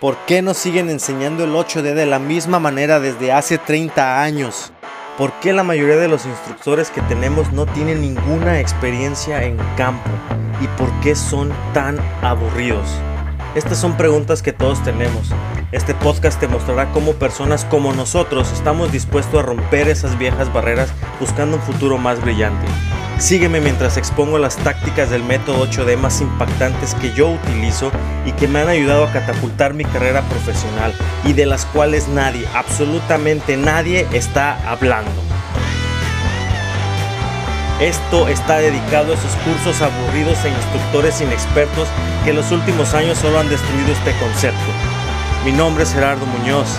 ¿Por qué nos siguen enseñando el 8D de la misma manera desde hace 30 años? ¿Por qué la mayoría de los instructores que tenemos no tienen ninguna experiencia en campo? ¿Y por qué son tan aburridos? Estas son preguntas que todos tenemos. Este podcast te mostrará cómo personas como nosotros estamos dispuestos a romper esas viejas barreras buscando un futuro más brillante. Sígueme mientras expongo las tácticas del método 8D más impactantes que yo utilizo y que me han ayudado a catapultar mi carrera profesional y de las cuales nadie, absolutamente nadie, está hablando. Esto está dedicado a esos cursos aburridos e instructores inexpertos que en los últimos años solo han destruido este concepto. Mi nombre es Gerardo Muñoz.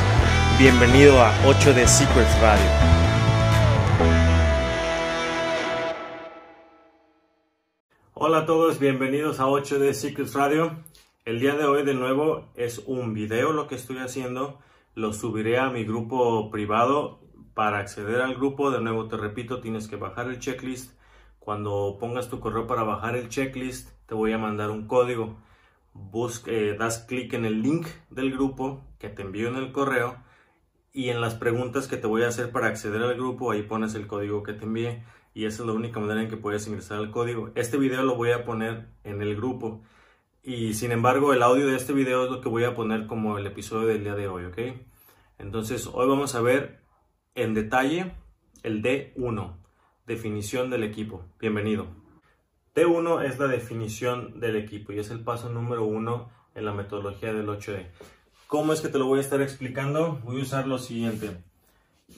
Bienvenido a 8D Secrets Radio. Hola a todos, bienvenidos a 8D Secrets Radio. El día de hoy de nuevo es un video lo que estoy haciendo. Lo subiré a mi grupo privado. Para acceder al grupo, de nuevo te repito, tienes que bajar el checklist. Cuando pongas tu correo para bajar el checklist, te voy a mandar un código. Das clic en el link del grupo que te envío en el correo. Y en las preguntas que te voy a hacer para acceder al grupo, ahí pones el código que te envié. Y esa es la única manera en que puedes ingresar al código. Este video lo voy a poner en el grupo. Y sin embargo, el audio de este video es lo que voy a poner como el episodio del día de hoy, ¿ok? Entonces, hoy vamos a ver en detalle el D1, definición del equipo. Bienvenido. D1 es la definición del equipo y es el paso número 1 en la metodología del 8D. ¿Cómo es que te lo voy a estar explicando? Voy a usar lo siguiente.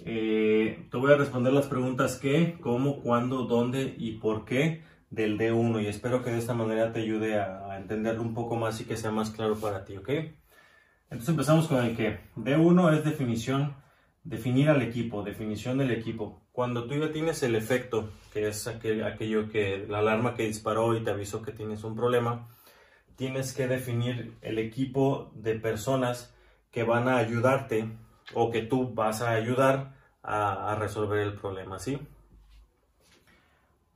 Te voy a responder las preguntas qué, cómo, cuándo, dónde y por qué del D1, y espero que de esta manera te ayude a entenderlo un poco más y que sea más claro para ti, ¿ok? Entonces empezamos con el qué. D1 es definición, definir al equipo, definición del equipo. Cuando tú ya tienes el efecto, que es aquello que la alarma que disparó y te avisó que tienes un problema, tienes que definir el equipo de personas que van a ayudarte o que tú vas a ayudar a resolver el problema, ¿sí?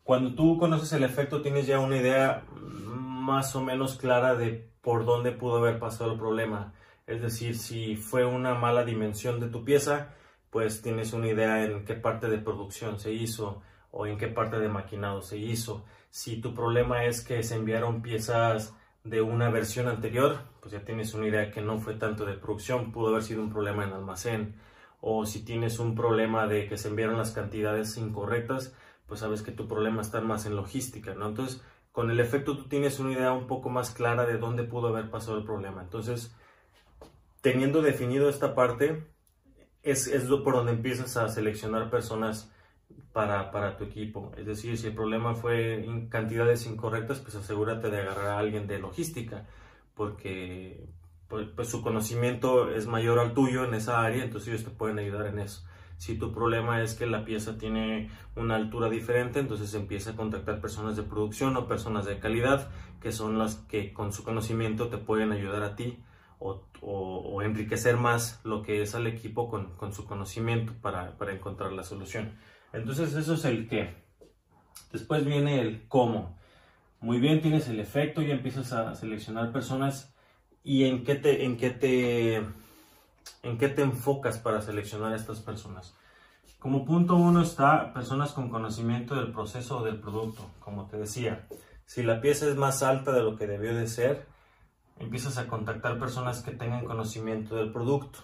Cuando tú conoces el efecto, tienes ya una idea más o menos clara de por dónde pudo haber pasado el problema. Es decir, si fue una mala dimensión de tu pieza, pues tienes una idea en qué parte de producción se hizo o en qué parte de maquinado se hizo. Si tu problema es que se enviaron piezas de una versión anterior, pues ya tienes una idea que no fue tanto de producción, pudo haber sido un problema en almacén. O si tienes un problema de que se enviaron las cantidades incorrectas, pues sabes que tu problema está más en logística, ¿no? Entonces, con el efecto tú tienes una idea un poco más clara de dónde pudo haber pasado el problema. Entonces, teniendo definido esta parte, es por donde empiezas a seleccionar personas para tu equipo. Es decir, si el problema fue en cantidades incorrectas, pues asegúrate de agarrar a alguien de logística, porque pues su conocimiento es mayor al tuyo en esa área, entonces ellos te pueden ayudar en eso. Si tu problema es que la pieza tiene una altura diferente, entonces empieza a contactar personas de producción o personas de calidad, que son las que con su conocimiento te pueden ayudar a ti o enriquecer más lo que es al equipo con su conocimiento para encontrar la solución. Entonces eso es el qué. Después viene el cómo. Muy bien, tienes el efecto y empiezas a seleccionar personas. ¿Y en qué te enfocas para seleccionar a estas personas? Como punto 1 está personas con conocimiento del proceso o del producto. Como te decía, si la pieza es más alta de lo que debió de ser, empiezas a contactar personas que tengan conocimiento del producto.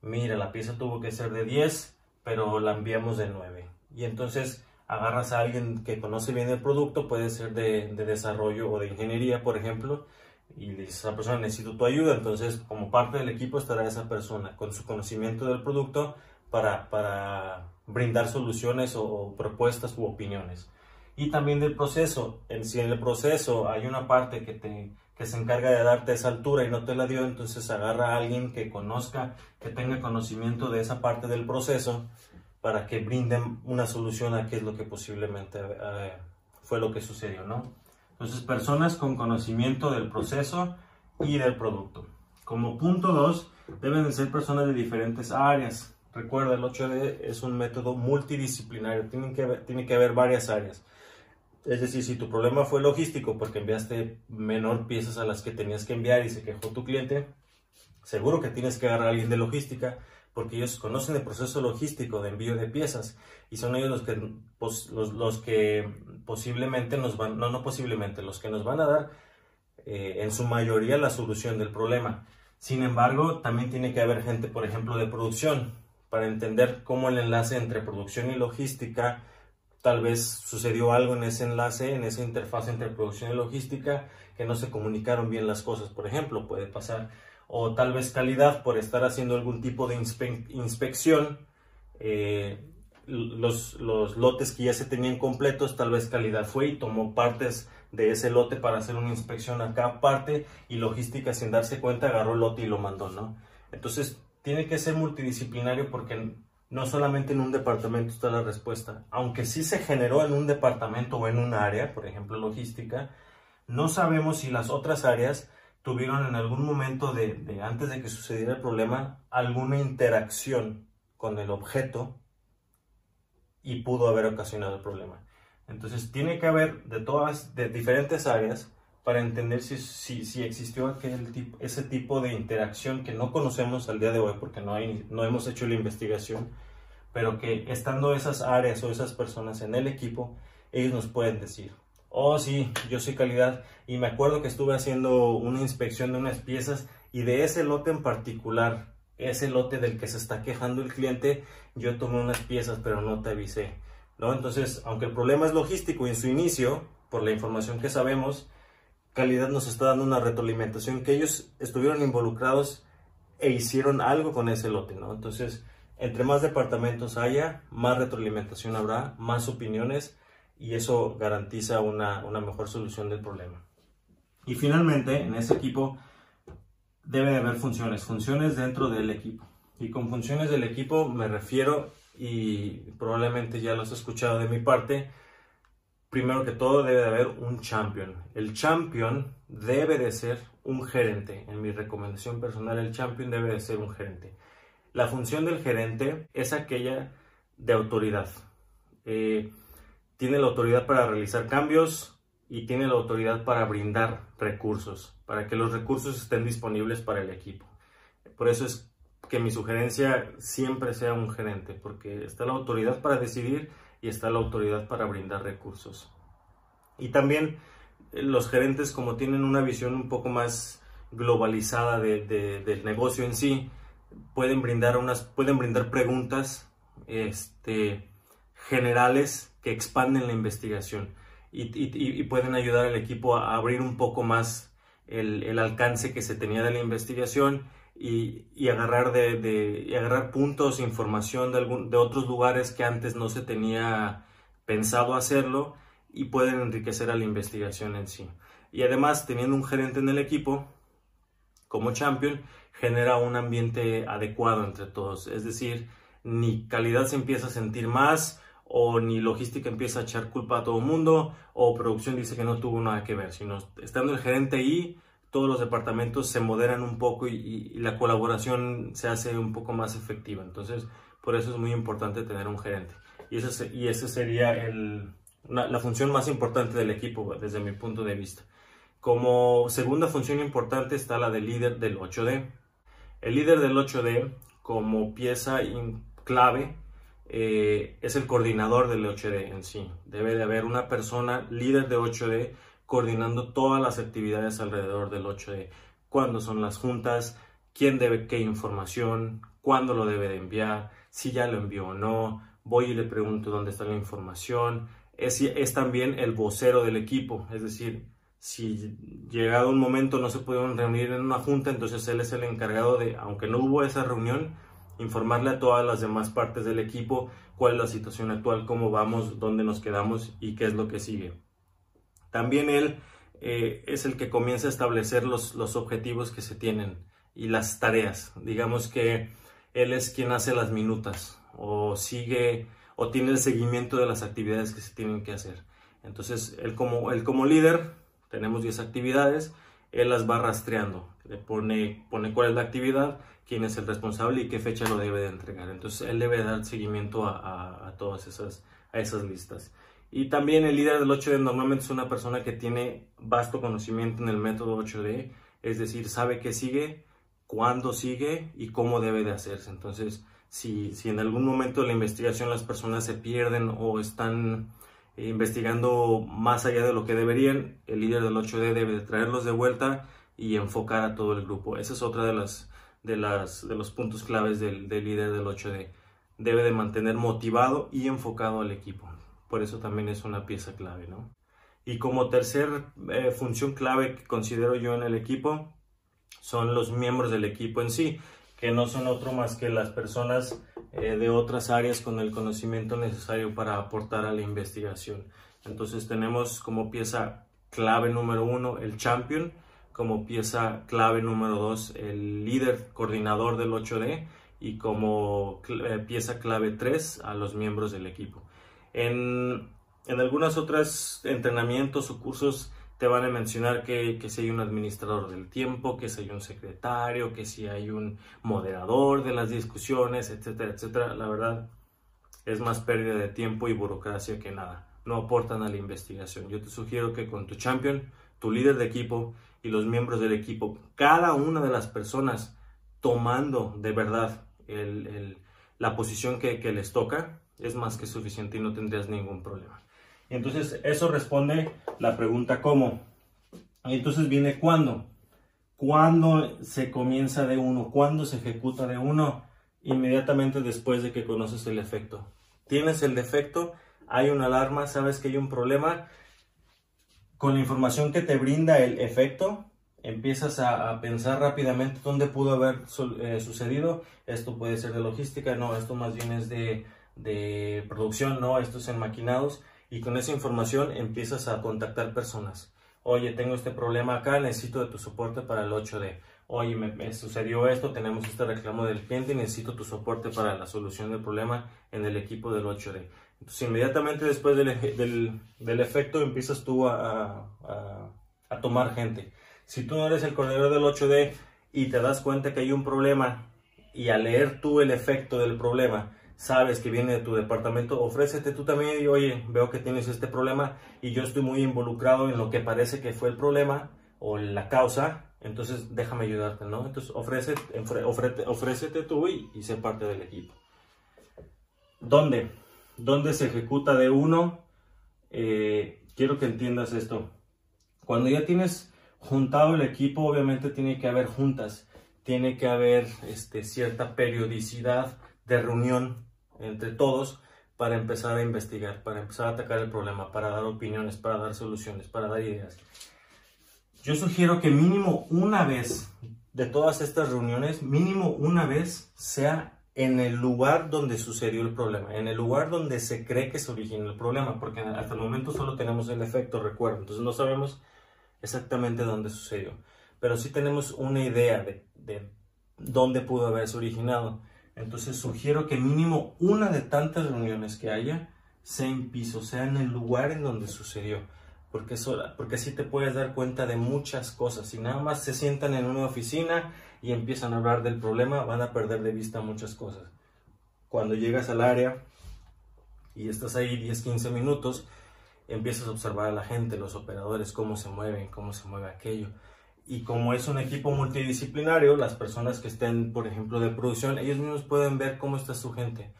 Mira, la pieza tuvo que ser de 10, pero la enviamos de 9. Y entonces agarras a alguien que conoce bien el producto, puede ser de desarrollo o de ingeniería, por ejemplo, y esa persona necesita tu ayuda. Entonces, como parte del equipo estará esa persona con su conocimiento del producto para brindar soluciones o propuestas u opiniones. Y también del proceso. Si en el proceso hay una parte que se encarga de darte esa altura y no te la dio, entonces agarra a alguien que conozca, que tenga conocimiento de esa parte del proceso para que brinden una solución a qué es lo que posiblemente fue lo que sucedió, ¿no? Entonces, personas con conocimiento del proceso y del producto. Como punto 2, deben de ser personas de diferentes áreas. Recuerda, el 8D es un método multidisciplinario, tiene que haber varias áreas. Es decir, si tu problema fue logístico porque enviaste menor piezas a las que tenías que enviar y se quejó tu cliente, Seguro que tienes que agarrar a alguien de logística, porque ellos conocen el proceso logístico de envío de piezas y son ellos los que nos van a dar en su mayoría la solución del problema. Sin embargo, también tiene que haber gente, por ejemplo, de producción, para entender cómo el enlace entre producción y logística, tal vez sucedió algo en ese enlace, en esa interfaz entre producción y logística, que no se comunicaron bien las cosas, por ejemplo, puede pasar. O tal vez calidad, por estar haciendo algún tipo de inspección, los lotes que ya se tenían completos, tal vez calidad fue y tomó partes de ese lote para hacer una inspección a cada parte, y logística, sin darse cuenta, agarró el lote y lo mandó, ¿no? Entonces tiene que ser multidisciplinario, porque no solamente en un departamento está la respuesta. Aunque sí se generó en un departamento o en un área, por ejemplo logística, no sabemos si las otras áreas tuvieron en algún momento antes de que sucediera el problema, alguna interacción con el objeto y pudo haber ocasionado el problema. Entonces tiene que haber de diferentes áreas para entender si existió ese tipo de interacción que no conocemos al día de hoy, porque no hemos hecho la investigación, pero que estando esas áreas o esas personas en el equipo, ellos nos pueden decir: oh, sí, yo soy calidad y me acuerdo que estuve haciendo una inspección de unas piezas y de ese lote en particular, ese lote del que se está quejando el cliente, yo tomé unas piezas pero no te avisé, ¿no? Entonces, aunque el problema es logístico en su inicio, por la información que sabemos, calidad nos está dando una retroalimentación que ellos estuvieron involucrados e hicieron algo con ese lote, ¿no? Entonces, entre más departamentos haya, más retroalimentación habrá, más opiniones, y eso garantiza una mejor solución del problema. Y finalmente, en ese equipo debe de haber funciones dentro del equipo. Y con funciones del equipo me refiero, y probablemente ya lo has escuchado de mi parte, primero que todo debe de haber un champion. El champion debe de ser un gerente. En mi recomendación personal, el champion debe de ser un gerente. La función del gerente es aquella de autoridad. Tiene la autoridad para realizar cambios y tiene la autoridad para brindar recursos, para que los recursos estén disponibles para el equipo. Por eso es que mi sugerencia siempre sea un gerente, porque está la autoridad para decidir y está la autoridad para brindar recursos. Y también los gerentes, como tienen una visión un poco más globalizada del negocio en sí, pueden brindar preguntas generales que expanden la investigación y pueden ayudar al equipo a abrir un poco más el alcance que se tenía de la investigación y agarrar puntos, información de otros lugares que antes no se tenía pensado hacerlo, y pueden enriquecer a la investigación en sí. Y además, teniendo un gerente en el equipo como champion, genera un ambiente adecuado entre todos. Es decir, ni calidad se empieza a sentir más, o ni logística empieza a echar culpa a todo el mundo, o producción dice que no tuvo nada que ver, sino estando el gerente ahí, todos los departamentos se moderan un poco y la colaboración se hace un poco más efectiva. Entonces, por eso es muy importante tener un gerente. Y esa sería la función más importante del equipo, desde mi punto de vista. Como segunda función importante está la del líder del 8D. El líder del 8D, como pieza clave, es el coordinador del 8D en sí. Debe de haber una persona líder de 8D coordinando todas las actividades alrededor del 8D. Cuándo son las juntas, quién debe qué información, cuándo lo debe de enviar, si ya lo envió o no, voy y le pregunto dónde está la información. Es también el vocero del equipo, es decir, si llegado un momento no se pudieron reunir en una junta, entonces él es el encargado de, aunque no hubo esa reunión, informarle a todas las demás partes del equipo cuál es la situación actual, cómo vamos, dónde nos quedamos y qué es lo que sigue. También él es el que comienza a establecer los objetivos que se tienen y las tareas. Digamos que él es quien hace las minutas o sigue o tiene el seguimiento de las actividades que se tienen que hacer. Entonces él como líder, tenemos 10 actividades, él las va rastreando, le pone cuál es la actividad, quién es el responsable y qué fecha lo debe de entregar. Entonces él debe dar seguimiento a todas esas listas. Y también el líder del 8D normalmente es una persona que tiene vasto conocimiento en el método 8D, es decir, sabe qué sigue, cuándo sigue y cómo debe de hacerse. Entonces, si en algún momento de la investigación las personas se pierden o están investigando más allá de lo que deberían, el líder del 8D debe de traerlos de vuelta y enfocar a todo el grupo. Esa es otra de los puntos claves del líder del 8D. Debe de mantener motivado y enfocado al equipo. Por eso también es una pieza clave, ¿no? Y como tercer función clave que considero yo en el equipo son los miembros del equipo en sí, que no son otro más que las personas de otras áreas con el conocimiento necesario para aportar a la investigación. Entonces tenemos como pieza clave número 1 el champion, como pieza clave número 2 el líder coordinador del 8D y como pieza clave 3 a los miembros del equipo. En algunos otros entrenamientos o cursos te van a mencionar que si hay un administrador del tiempo, que si hay un secretario, que si hay un moderador de las discusiones, etcétera, etcétera. La verdad es más pérdida de tiempo y burocracia que nada. No aportan a la investigación. Yo te sugiero que con tu champion, tu líder de equipo y los miembros del equipo, cada una de las personas tomando de verdad la posición que les toca, es más que suficiente y no tendrías ningún problema. Entonces eso responde la pregunta ¿cómo? Y entonces viene ¿cuándo? ¿Cuándo se comienza de uno? ¿Cuándo se ejecuta de uno? Inmediatamente después de que conoces el efecto. Tienes el defecto, hay una alarma, sabes que hay un problema. Con la información que te brinda el efecto, empiezas a pensar rápidamente dónde pudo haber sucedido. Esto puede ser de logística, no, esto más bien es de producción, no, esto es en maquinados. Y con esa información empiezas a contactar personas. Oye, tengo este problema acá, necesito de tu soporte para el 8D. Oye, me sucedió esto, tenemos este reclamo del cliente y necesito tu soporte para la solución del problema en el equipo del 8D. Entonces, inmediatamente después del efecto empiezas tú a tomar gente. Si tú no eres el coordinador del 8D y te das cuenta que hay un problema y al leer tú el efecto del problema, sabes que viene de tu departamento, ofrécete tú también y oye, veo que tienes este problema y yo estoy muy involucrado en lo que parece que fue el problema o la causa, entonces déjame ayudarte, ¿no? Entonces ofrécete tú y sé parte del equipo. ¿Dónde se ejecuta de uno? Quiero que entiendas esto. Cuando ya tienes juntado el equipo, obviamente tiene que haber juntas, tiene que haber cierta periodicidad de reunión entre todos para empezar a investigar, para empezar a atacar el problema, para dar opiniones, para dar soluciones, para dar ideas. Yo sugiero que mínimo una vez de todas estas reuniones, mínimo una vez sea en el lugar donde sucedió el problema, en el lugar donde se cree que se originó el problema, porque hasta el momento solo tenemos el efecto, recuerdo, entonces no sabemos exactamente dónde sucedió, pero sí tenemos una idea de dónde pudo haberse originado. Entonces sugiero que mínimo una de tantas reuniones que haya sea en piso, sea en el lugar en donde sucedió, porque así te puedes dar cuenta de muchas cosas. Si nada más se sientan en una oficina y empiezan a hablar del problema, van a perder de vista muchas cosas. Cuando llegas al área y estás ahí 10-15 minutos, empiezas a observar a la gente, los operadores, cómo se mueve aquello. Y como es un equipo multidisciplinario, las personas que estén, por ejemplo, de producción, ellos mismos pueden ver cómo está su gente.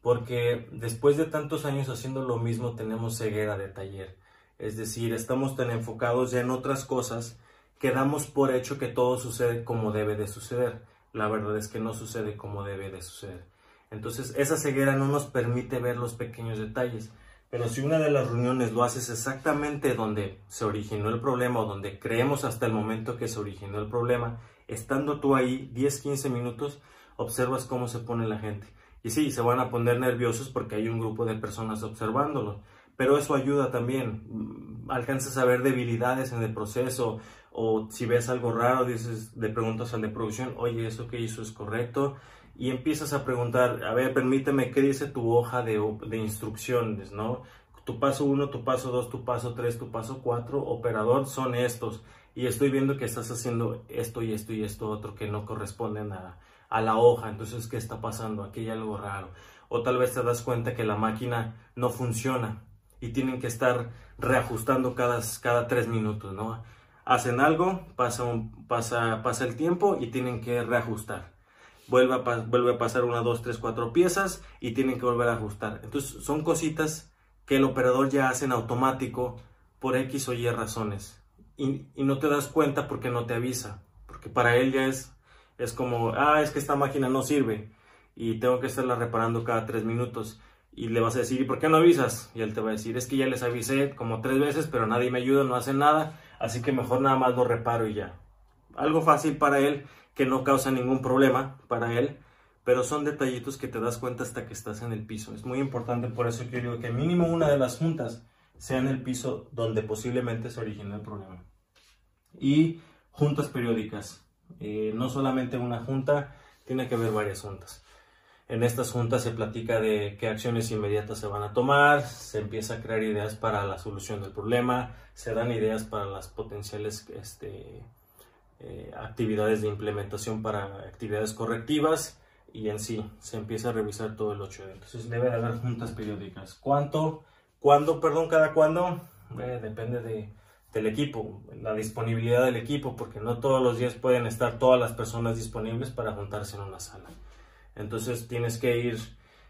Porque después de tantos años haciendo lo mismo, tenemos ceguera de taller. Es decir, estamos tan enfocados ya en otras cosas que damos por hecho que todo sucede como debe de suceder. La verdad es que no sucede como debe de suceder. Entonces, esa ceguera no nos permite ver los pequeños detalles. Pero si una de las reuniones lo haces exactamente donde se originó el problema o donde creemos hasta el momento que se originó el problema, estando tú ahí 10-15 minutos, observas cómo se pone la gente. Y sí, se van a poner nerviosos porque hay un grupo de personas observándolo, pero eso ayuda también. Alcanzas a ver debilidades en el proceso o si ves algo raro, le preguntas al de producción, oye, ¿eso que hizo es correcto? Y empiezas a preguntar, a ver, permíteme, ¿qué dice tu hoja de instrucciones, no? Tu paso 1, tu paso 2, tu paso 3, tu paso 4, operador, son estos. Y estoy viendo que estás haciendo esto y esto y esto otro que no corresponden a la hoja. Entonces, ¿qué está pasando? Aquí hay algo raro. O tal vez te das cuenta que la máquina no funciona y tienen que estar reajustando cada 3 minutos, ¿no? hacen algo, pasa el tiempo y tienen que reajustar. Vuelve a pasar una, dos, tres, cuatro piezas y tienen que volver a ajustar. Entonces son cositas que el operador ya hace en automático por X o Y razones. Y no te das cuenta porque no te avisa. Porque para él ya es como, es que esta máquina no sirve y tengo que estarla reparando cada 3 minutos. Y le vas a decir, ¿y por qué no avisas? Y él te va a decir, es que ya les avisé como 3 veces, pero nadie me ayuda, no hacen nada, así que mejor nada más lo reparo y ya. Algo fácil para él, que no causa ningún problema para él, pero son detallitos que te das cuenta hasta que estás en el piso. Es muy importante, por eso que yo digo que mínimo una de las juntas sea en el piso donde posiblemente se origina el problema. Y juntas periódicas. No solamente una junta, tiene que haber varias juntas. En estas juntas se platica de qué acciones inmediatas se van a tomar, se empieza a crear ideas para la solución del problema, se dan ideas para las potenciales actividades de implementación, para actividades correctivas, y en sí se empieza a revisar todo el 8D. Entonces debe de haber juntas periódicas. ¿Cada cuándo? Depende del equipo, la disponibilidad del equipo, porque no todos los días pueden estar todas las personas disponibles para juntarse en una sala. Entonces tienes que ir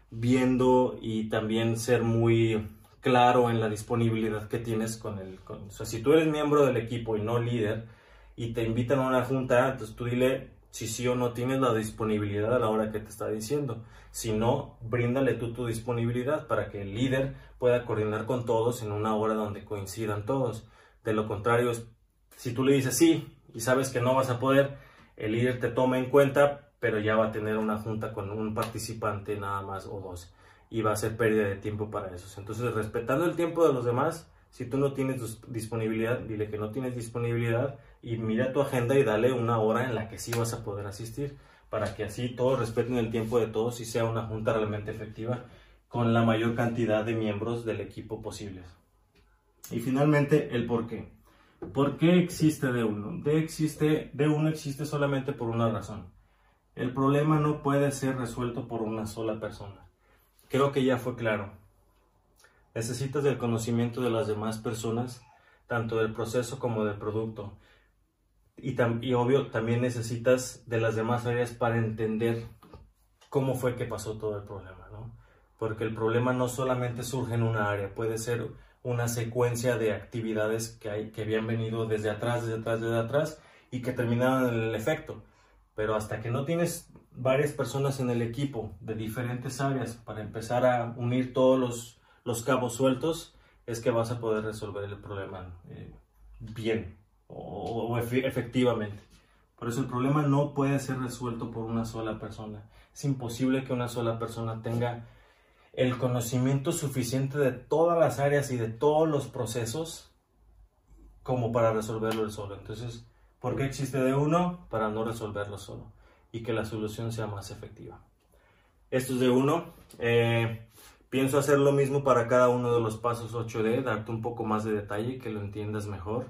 viendo y también ser muy claro en la disponibilidad que tienes o sea, si tú eres miembro del equipo y no líder y te invitan a una junta, entonces tú dile si sí o no tienes la disponibilidad a la hora que te está diciendo. Si no, bríndale tú tu disponibilidad para que el líder pueda coordinar con todos en una hora donde coincidan todos. De lo contrario, si tú le dices sí y sabes que no vas a poder, el líder te toma en cuenta, pero ya va a tener una junta con un participante nada más o 2 y va a ser pérdida de tiempo para esos. Entonces, respetando el tiempo de los demás, si tú no tienes disponibilidad, dile que no tienes disponibilidad y mira tu agenda y dale una hora en la que sí vas a poder asistir, para que así todos respeten el tiempo de todos y sea una junta realmente efectiva con la mayor cantidad de miembros del equipo posibles. Y finalmente, el por qué. ¿Por qué existe D1? D1 existe solamente por una razón. El problema no puede ser resuelto por una sola persona. Creo que ya fue claro. Necesitas el conocimiento de las demás personas, tanto del proceso como del producto. Y obvio, también necesitas de las demás áreas para entender cómo fue que pasó todo el problema, ¿no? Porque el problema no solamente surge en una área, puede ser una secuencia de actividades que habían venido desde atrás y que terminaron en el efecto. Pero hasta que no tienes varias personas en el equipo de diferentes áreas para empezar a unir todos los cabos sueltos, es que vas a poder resolver el problema bien o efectivamente. Por eso el problema no puede ser resuelto por una sola persona. Es imposible que una sola persona tenga el conocimiento suficiente de todas las áreas y de todos los procesos como para resolverlo él solo. Entonces, ¿por qué existe D1? Para no resolverlo solo y que la solución sea más efectiva. Esto es D1. Pienso hacer lo mismo para cada uno de los pasos 8D, darte un poco más de detalle, que lo entiendas mejor.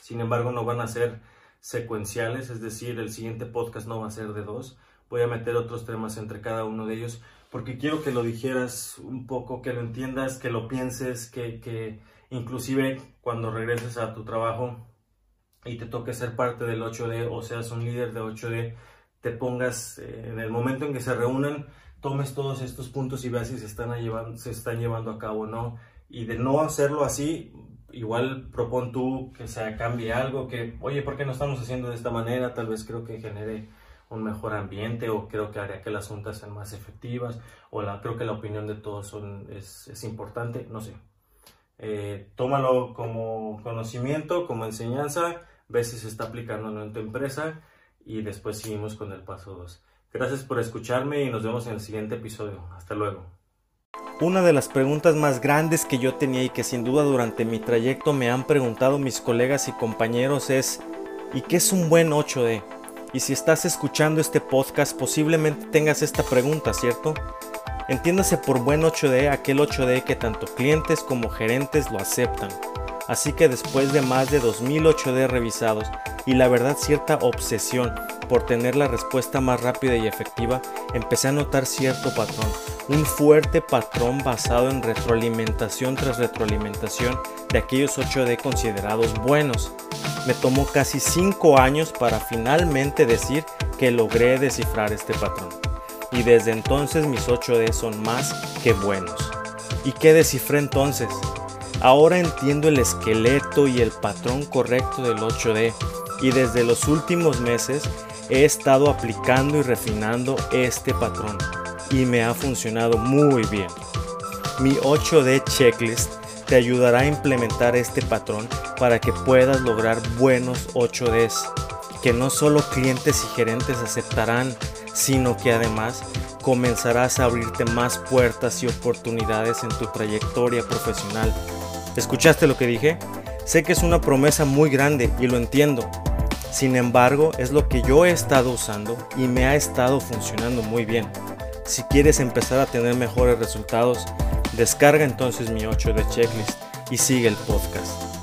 Sin embargo, no van a ser secuenciales, es decir, el siguiente podcast no va a ser de 2. Voy a meter otros temas entre cada uno de ellos porque quiero que lo dijeras un poco, que lo entiendas, que lo pienses, que inclusive cuando regreses a tu trabajo y te toque ser parte del 8D o seas un líder de 8D, te pongas en el momento en que se reúnan, tomes todos estos puntos y veas si se están llevando a cabo o no. Y de no hacerlo así, igual propón tú que se cambie algo, que oye, ¿por qué no estamos haciendo de esta manera? Tal vez creo que genere un mejor ambiente, o creo que haría que las juntas sean más efectivas, o creo que la opinión de todos es importante, no sé. Tómalo como conocimiento, como enseñanza, ve si se está aplicando o no en tu empresa, y después seguimos con el paso 2. Gracias por escucharme y nos vemos en el siguiente episodio. Hasta luego. Una de las preguntas más grandes que yo tenía y que sin duda durante mi trayecto me han preguntado mis colegas y compañeros es: ¿y qué es un buen 8D? Y si estás escuchando este podcast, posiblemente tengas esta pregunta, ¿cierto? Entiéndase por buen 8D aquel 8D que tanto clientes como gerentes lo aceptan. Así que después de más de 2000 8D revisados y la verdad cierta obsesión por tener la respuesta más rápida y efectiva, empecé a notar cierto patrón, un fuerte patrón basado en retroalimentación tras retroalimentación de aquellos 8D considerados buenos. Me tomó casi 5 años para finalmente decir que logré descifrar este patrón. Y desde entonces mis 8D son más que buenos. ¿Y qué descifré entonces? Ahora entiendo el esqueleto y el patrón correcto del 8D, y desde los últimos meses he estado aplicando y refinando este patrón, y me ha funcionado muy bien. Mi 8D Checklist te ayudará a implementar este patrón para que puedas lograr buenos 8Ds, que no solo clientes y gerentes aceptarán, sino que además comenzarás a abrirte más puertas y oportunidades en tu trayectoria profesional. ¿Escuchaste lo que dije? Sé que es una promesa muy grande y lo entiendo. Sin embargo, es lo que yo he estado usando y me ha estado funcionando muy bien. Si quieres empezar a tener mejores resultados, descarga entonces mi 8D Checklist y sigue el podcast.